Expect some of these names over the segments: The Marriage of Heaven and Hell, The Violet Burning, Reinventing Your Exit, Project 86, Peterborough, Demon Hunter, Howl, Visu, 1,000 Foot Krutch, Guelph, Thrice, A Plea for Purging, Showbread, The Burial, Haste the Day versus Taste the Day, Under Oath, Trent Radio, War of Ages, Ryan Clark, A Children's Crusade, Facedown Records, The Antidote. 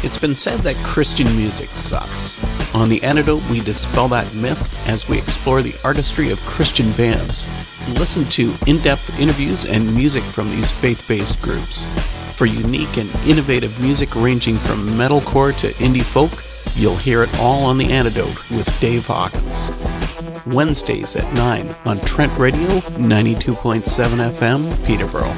It's been said that Christian music sucks. On The Antidote, we dispel that myth as we explore the artistry of Christian bands, listen to in-depth interviews and music from these faith-based groups. For unique and innovative music ranging from metalcore to indie folk, you'll hear it all on The Antidote with Dave Hawkins. Wednesdays at 9 on Trent Radio, 92.7 FM, Peterborough.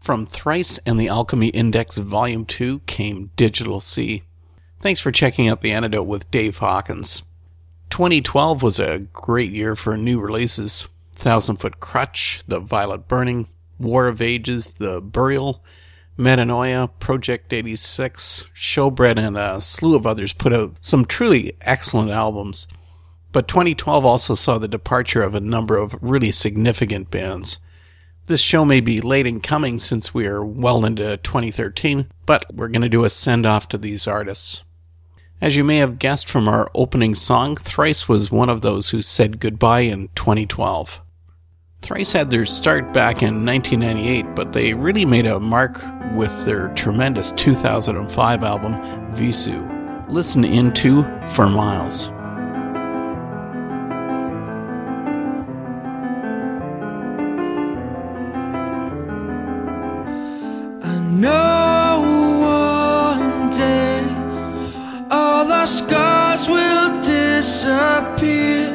From Thrice and the Alchemy Index Volume 2 came Digital Sea. Thanks for checking out The Antidote with Dave Hawkins. 2012 was a great year for new releases. 1,000 Foot Krutch, The Violet Burning, War of Ages, The Burial, Metanoia, Project 86, Showbread, and a slew of others put out some truly excellent albums. But 2012 also saw the departure of a number of really significant bands. This show may be late in coming since we are well into 2013, but we're going to do a send-off to these artists. As you may have guessed from our opening song, Thrice was one of those who said goodbye in 2012. Thrice had their start back in 1998, but they really made a mark with their tremendous 2005 album, Visu. Listen in to For Miles. I know one day all our scars will disappear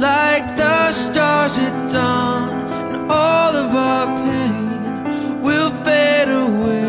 like the stars at dawn, and all of our pain will fade away.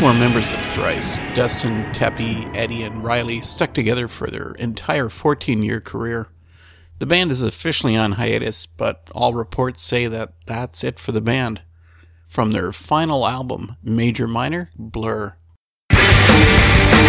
Four members of Thrice, Dustin, Teppy, Eddie, and Riley, stuck together for their entire 14-year career. The band is officially on hiatus, but all reports say that that's it for the band. From their final album, Major Minor, Blur. We're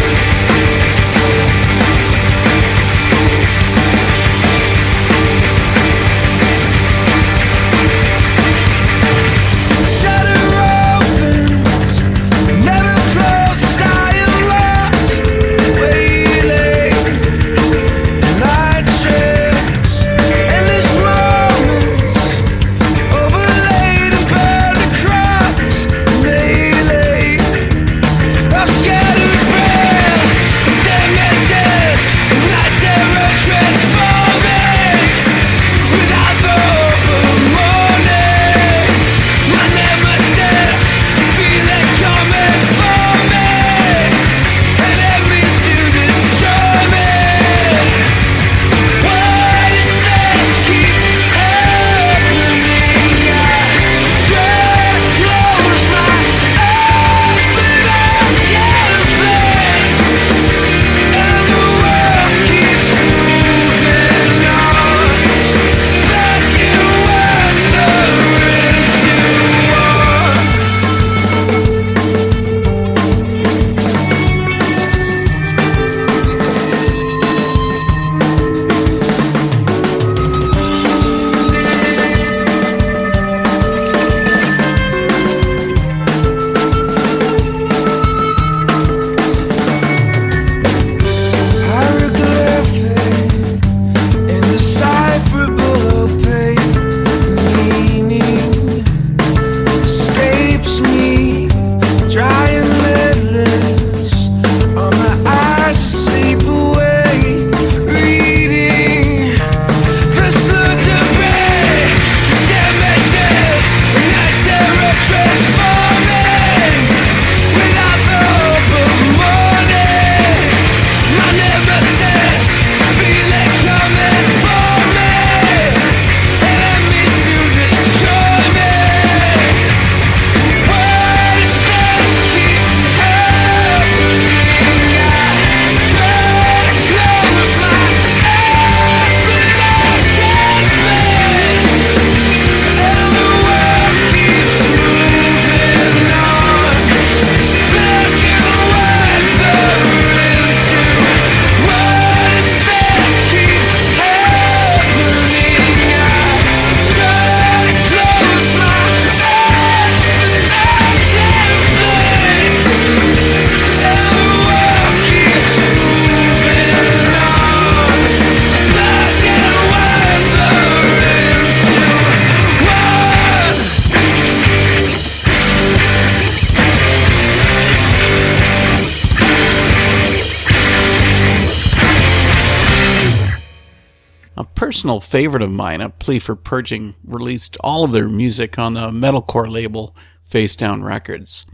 a personal favorite of mine, A Plea for Purging, released all of their music on the metalcore label Facedown Records.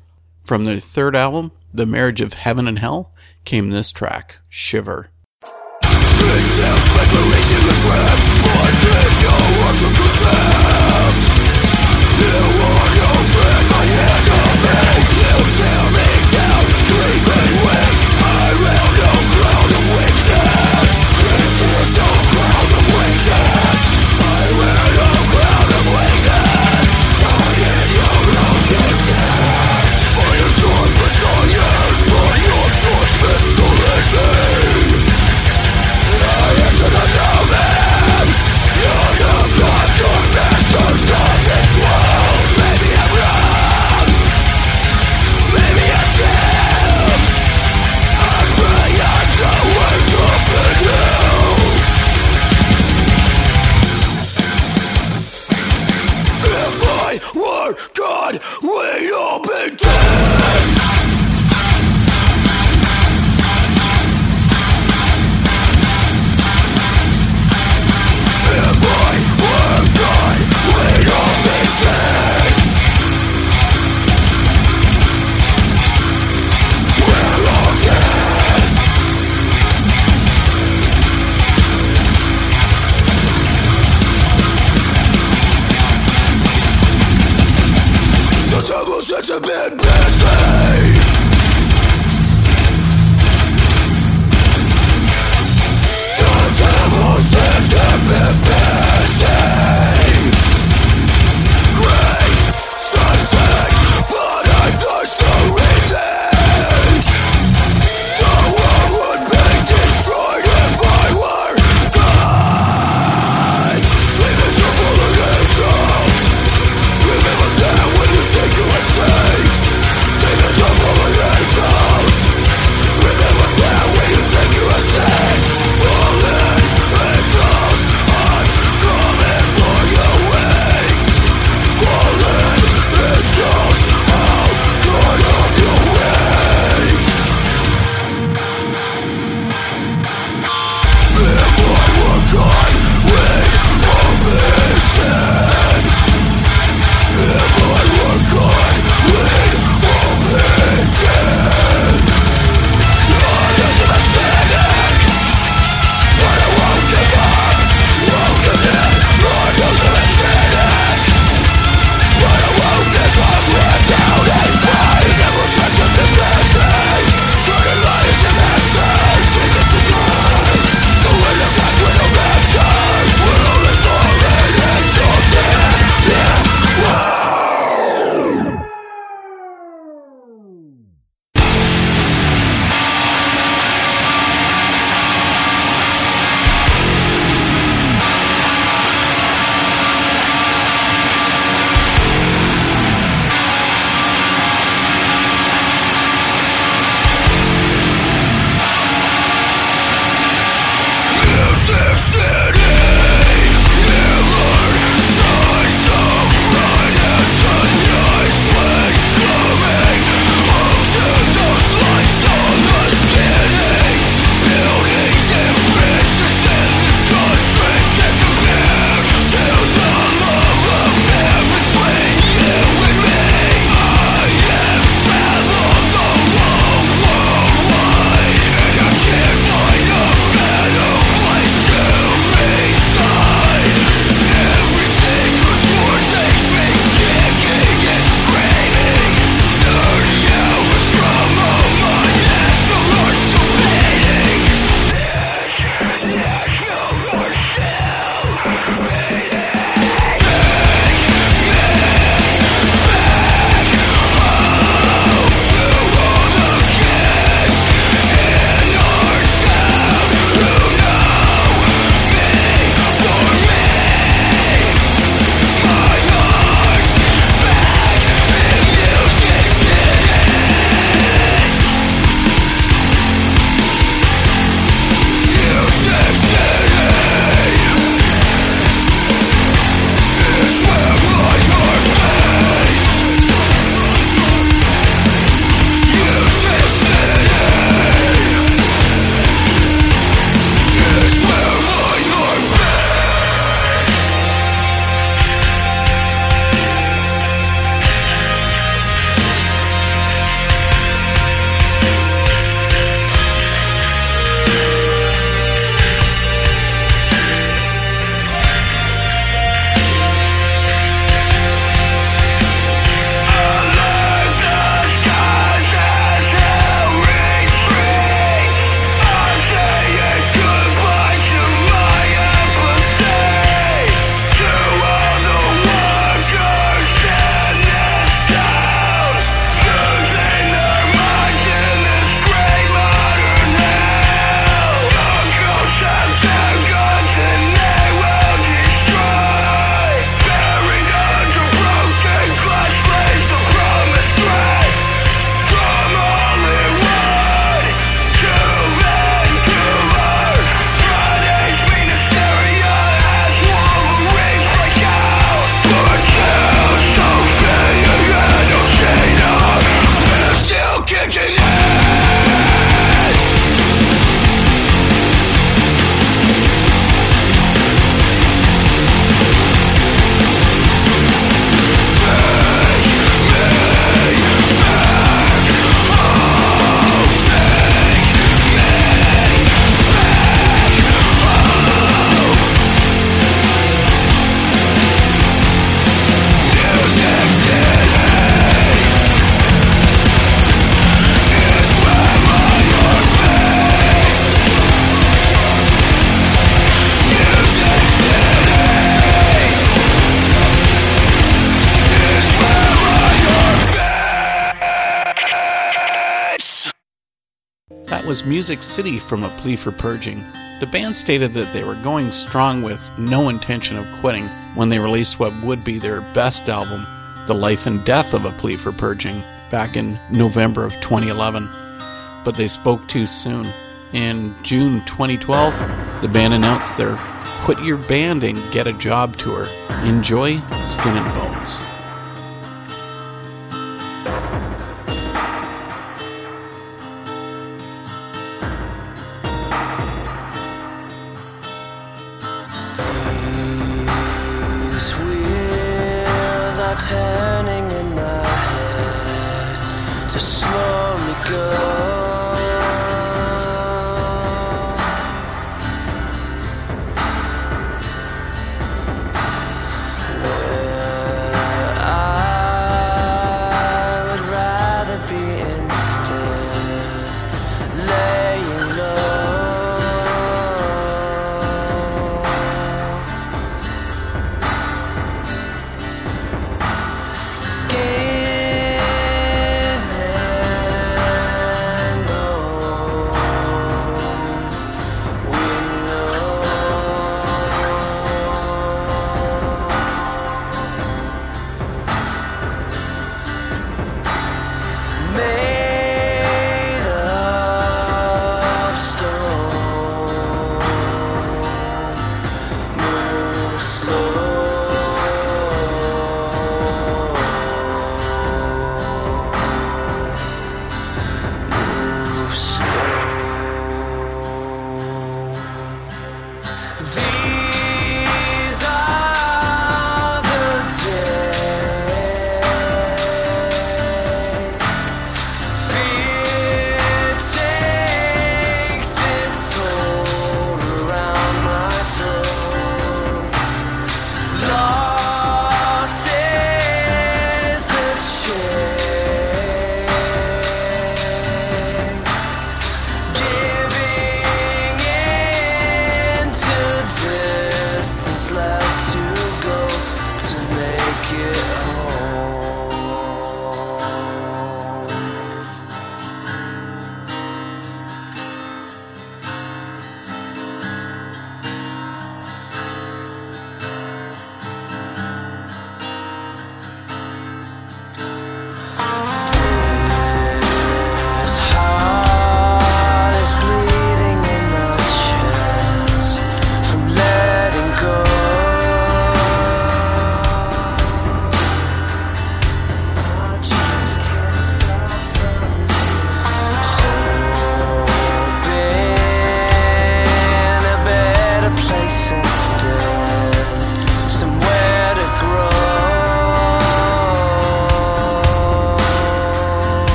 From their third album, The Marriage of Heaven and Hell, came this track, Shiver. that was Music City from A Plea for Purging. The band stated that they were going strong with no intention of quitting when they released what would be their best album, The Life and Death of A Plea for Purging, back in November of 2011. But they spoke too soon. In June 2012, the band announced their Quit Your Band and Get a Job tour. Enjoy Skin and Bones. Turning in my head to slowly go. Where I would rather be instead laying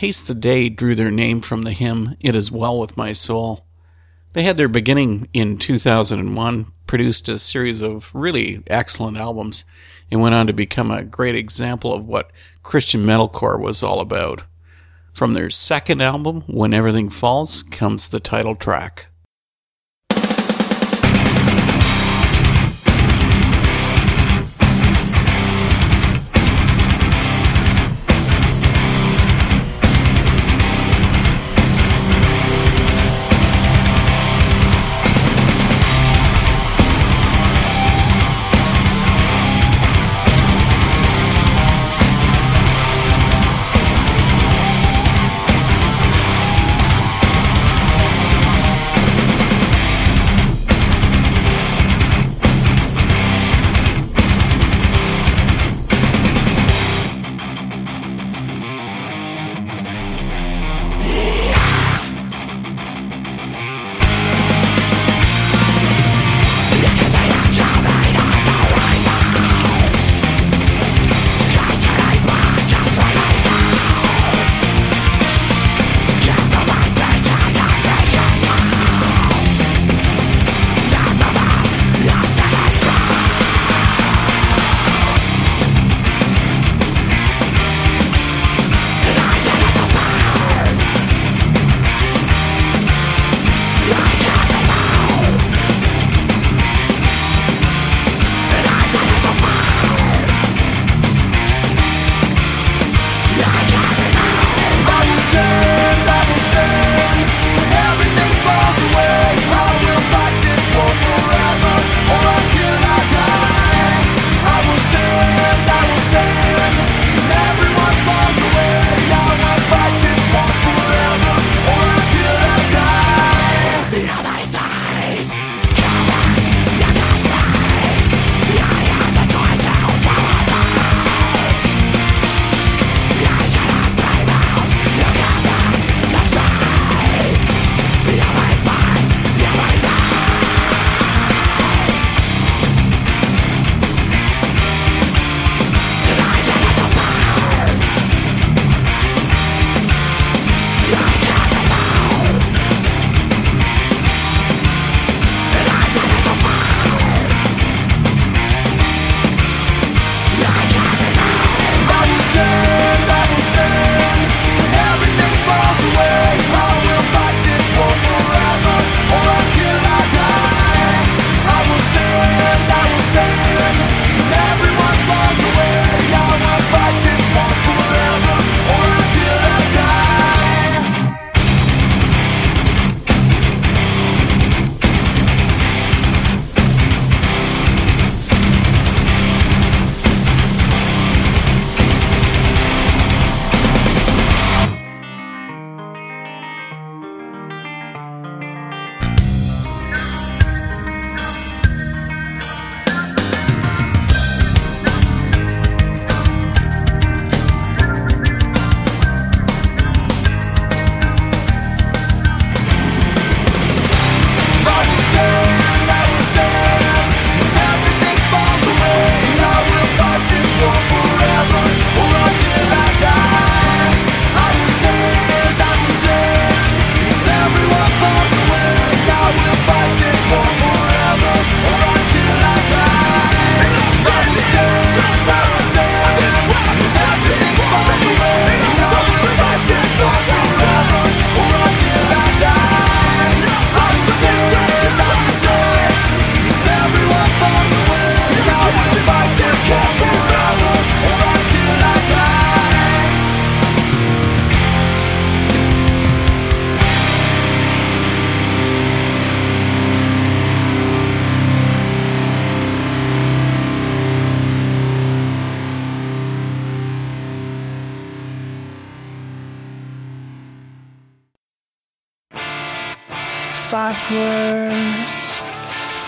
Haste the Day drew their name from the hymn, It Is Well With My Soul. They had their beginning in 2001, produced a series of really excellent albums, and went on to become a great example of what Christian metalcore was all about. From their second album, When Everything Falls, comes the title track.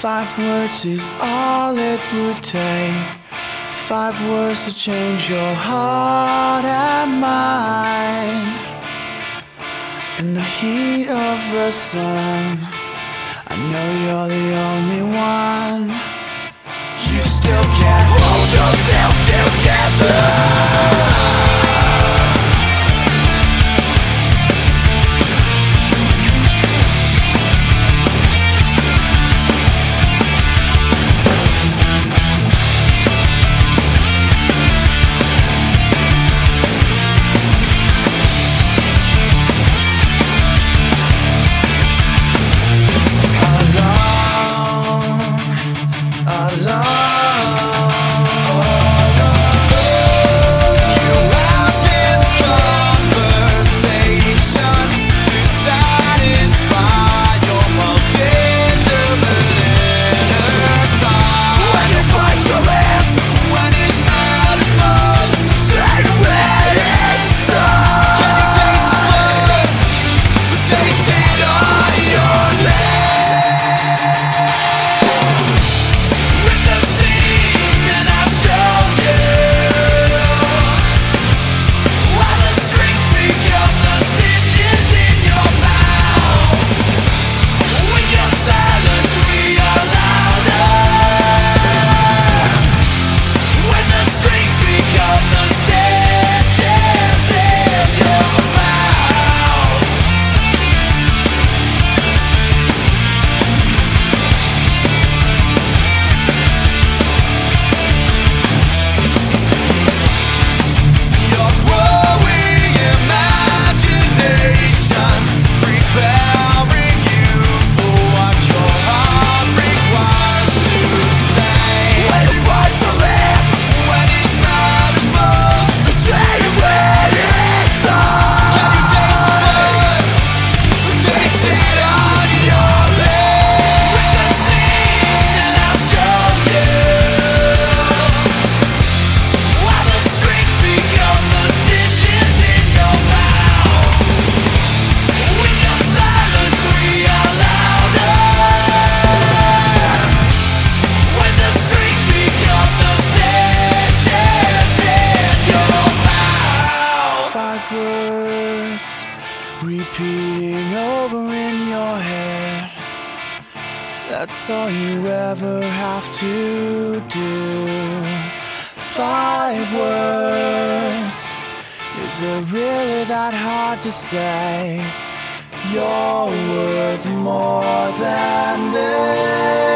Five words is all it would take. 5 words to change your heart and mine. In the heat of the sun, I know you're the only one. You still can't hold yourself together. That's all you ever have to do. 5 words. Is it really that hard to say? You're worth more than this.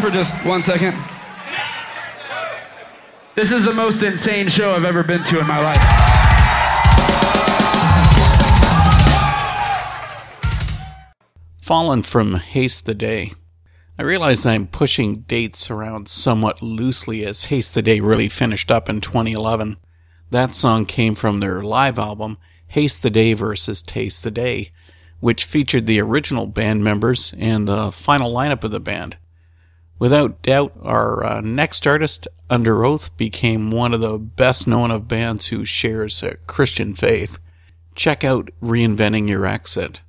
For just 1 second. This is the most insane show I've ever been to in my life. Fallen from Haste the Day. I realize I'm pushing dates around somewhat loosely as Haste the Day really finished up in 2011. That song came from their live album, Haste the Day versus Taste the Day, which featured the original band members and the final lineup of the band. Without doubt, our next artist, Under Oath, became one of the best known of bands who shares a Christian faith. check out Reinventing Your Exit.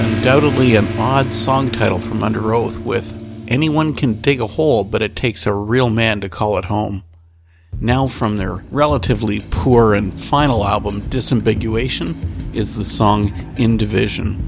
Undoubtedly an odd song title from Under Oath with anyone can dig a hole, but it takes a real man to call it home. Now from their relatively poor and final album, Disambiguation, is the song In Division.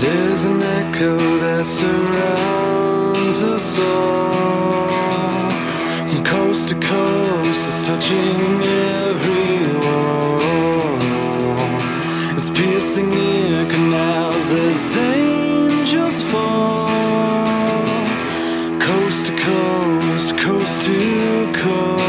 There's an echo that surrounds us all. From coast to coast, it's touching every wall. It's piercing ear canals as angels fall. Coast to coast, coast to coast.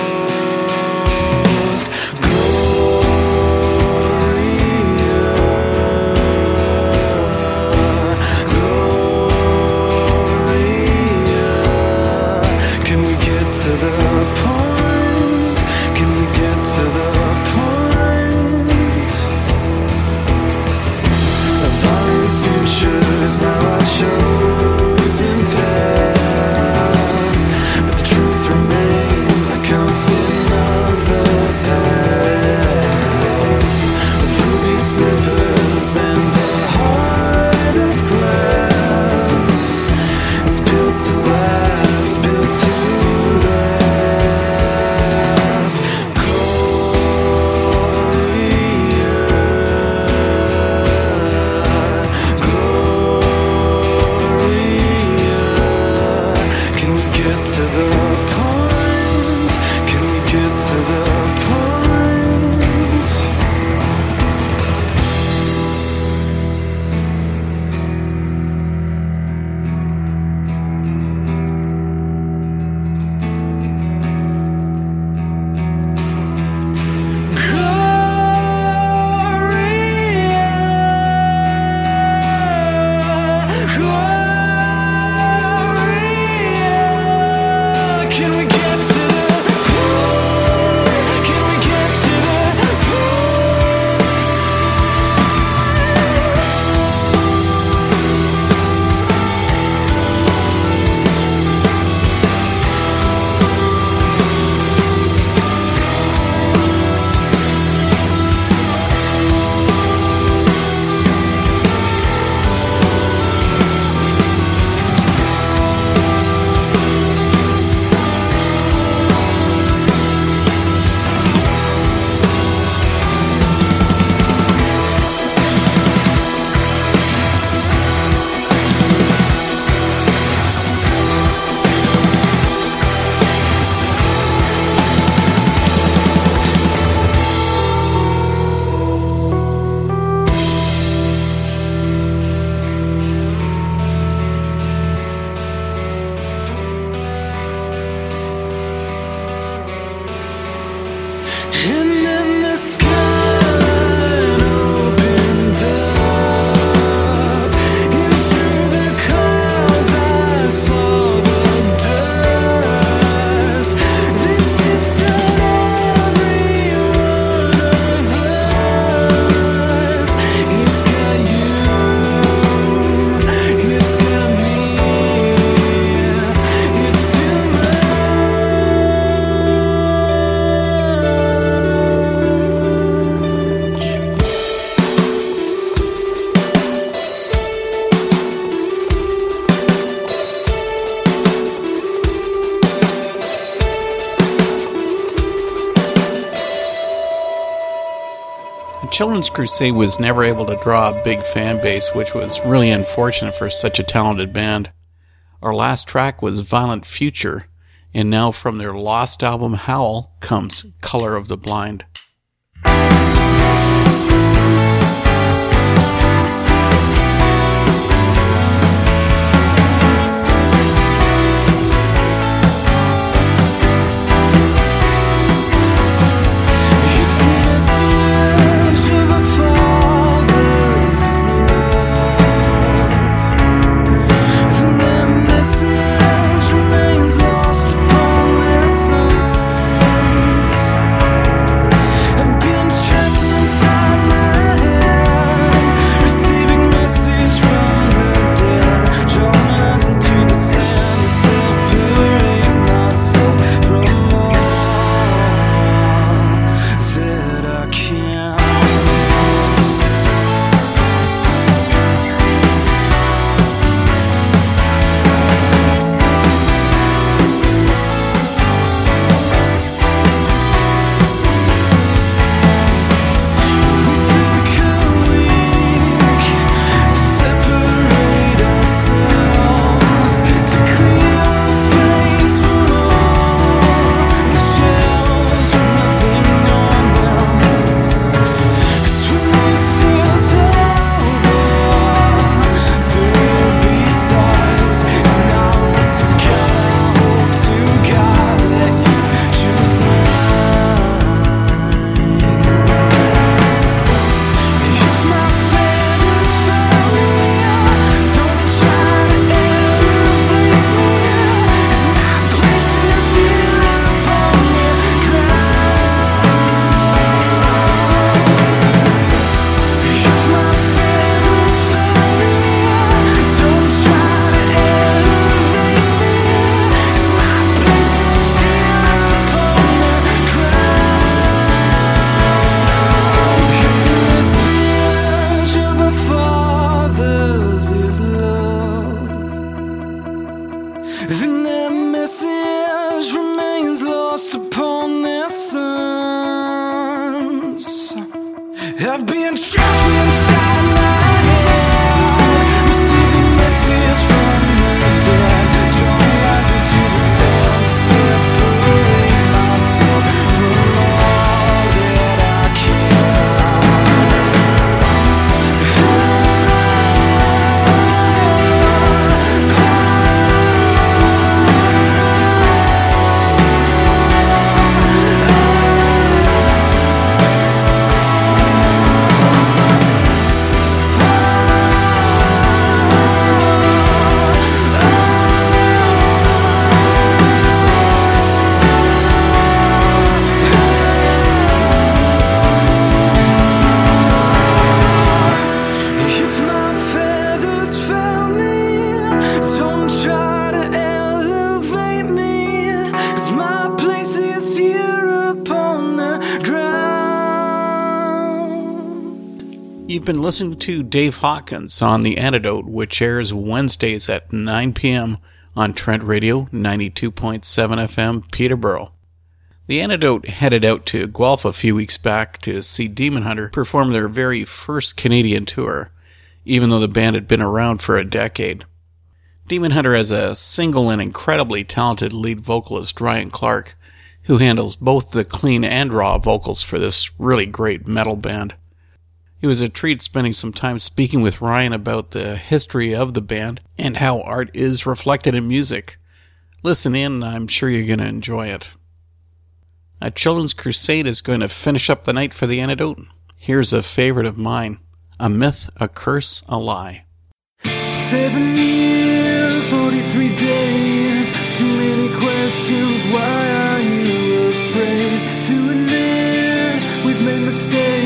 Children's Crusade was never able to draw a big fan base, which was really unfortunate for such a talented band. Our last track was Violent Future, and now from their lost album Howl comes Color of the Blind. I've been trapped inside my head, receiving message from the dead, drawing lines into the sand, separating myself from all that I can. You've been listening to Dave Hawkins on The Antidote, which airs Wednesdays at 9 p.m. on Trent Radio, 92.7 FM, Peterborough. The Antidote headed out to Guelph a few weeks back to see Demon Hunter perform their very first Canadian tour, even though the band had been around for a decade. Demon Hunter has a single and incredibly talented lead vocalist, Ryan Clark, who handles both the clean and raw vocals for this really great metal band. It was a treat spending some time speaking with Ryan about the history of the band and how art is reflected in music. Listen in, I'm sure you're going to enjoy it. A Children's Crusade is going to finish up the night for The Antidote. Here's a favorite of mine, a myth, a curse, a lie. 7 years, 43 days, too many questions, why are you afraid to admit we've made mistakes?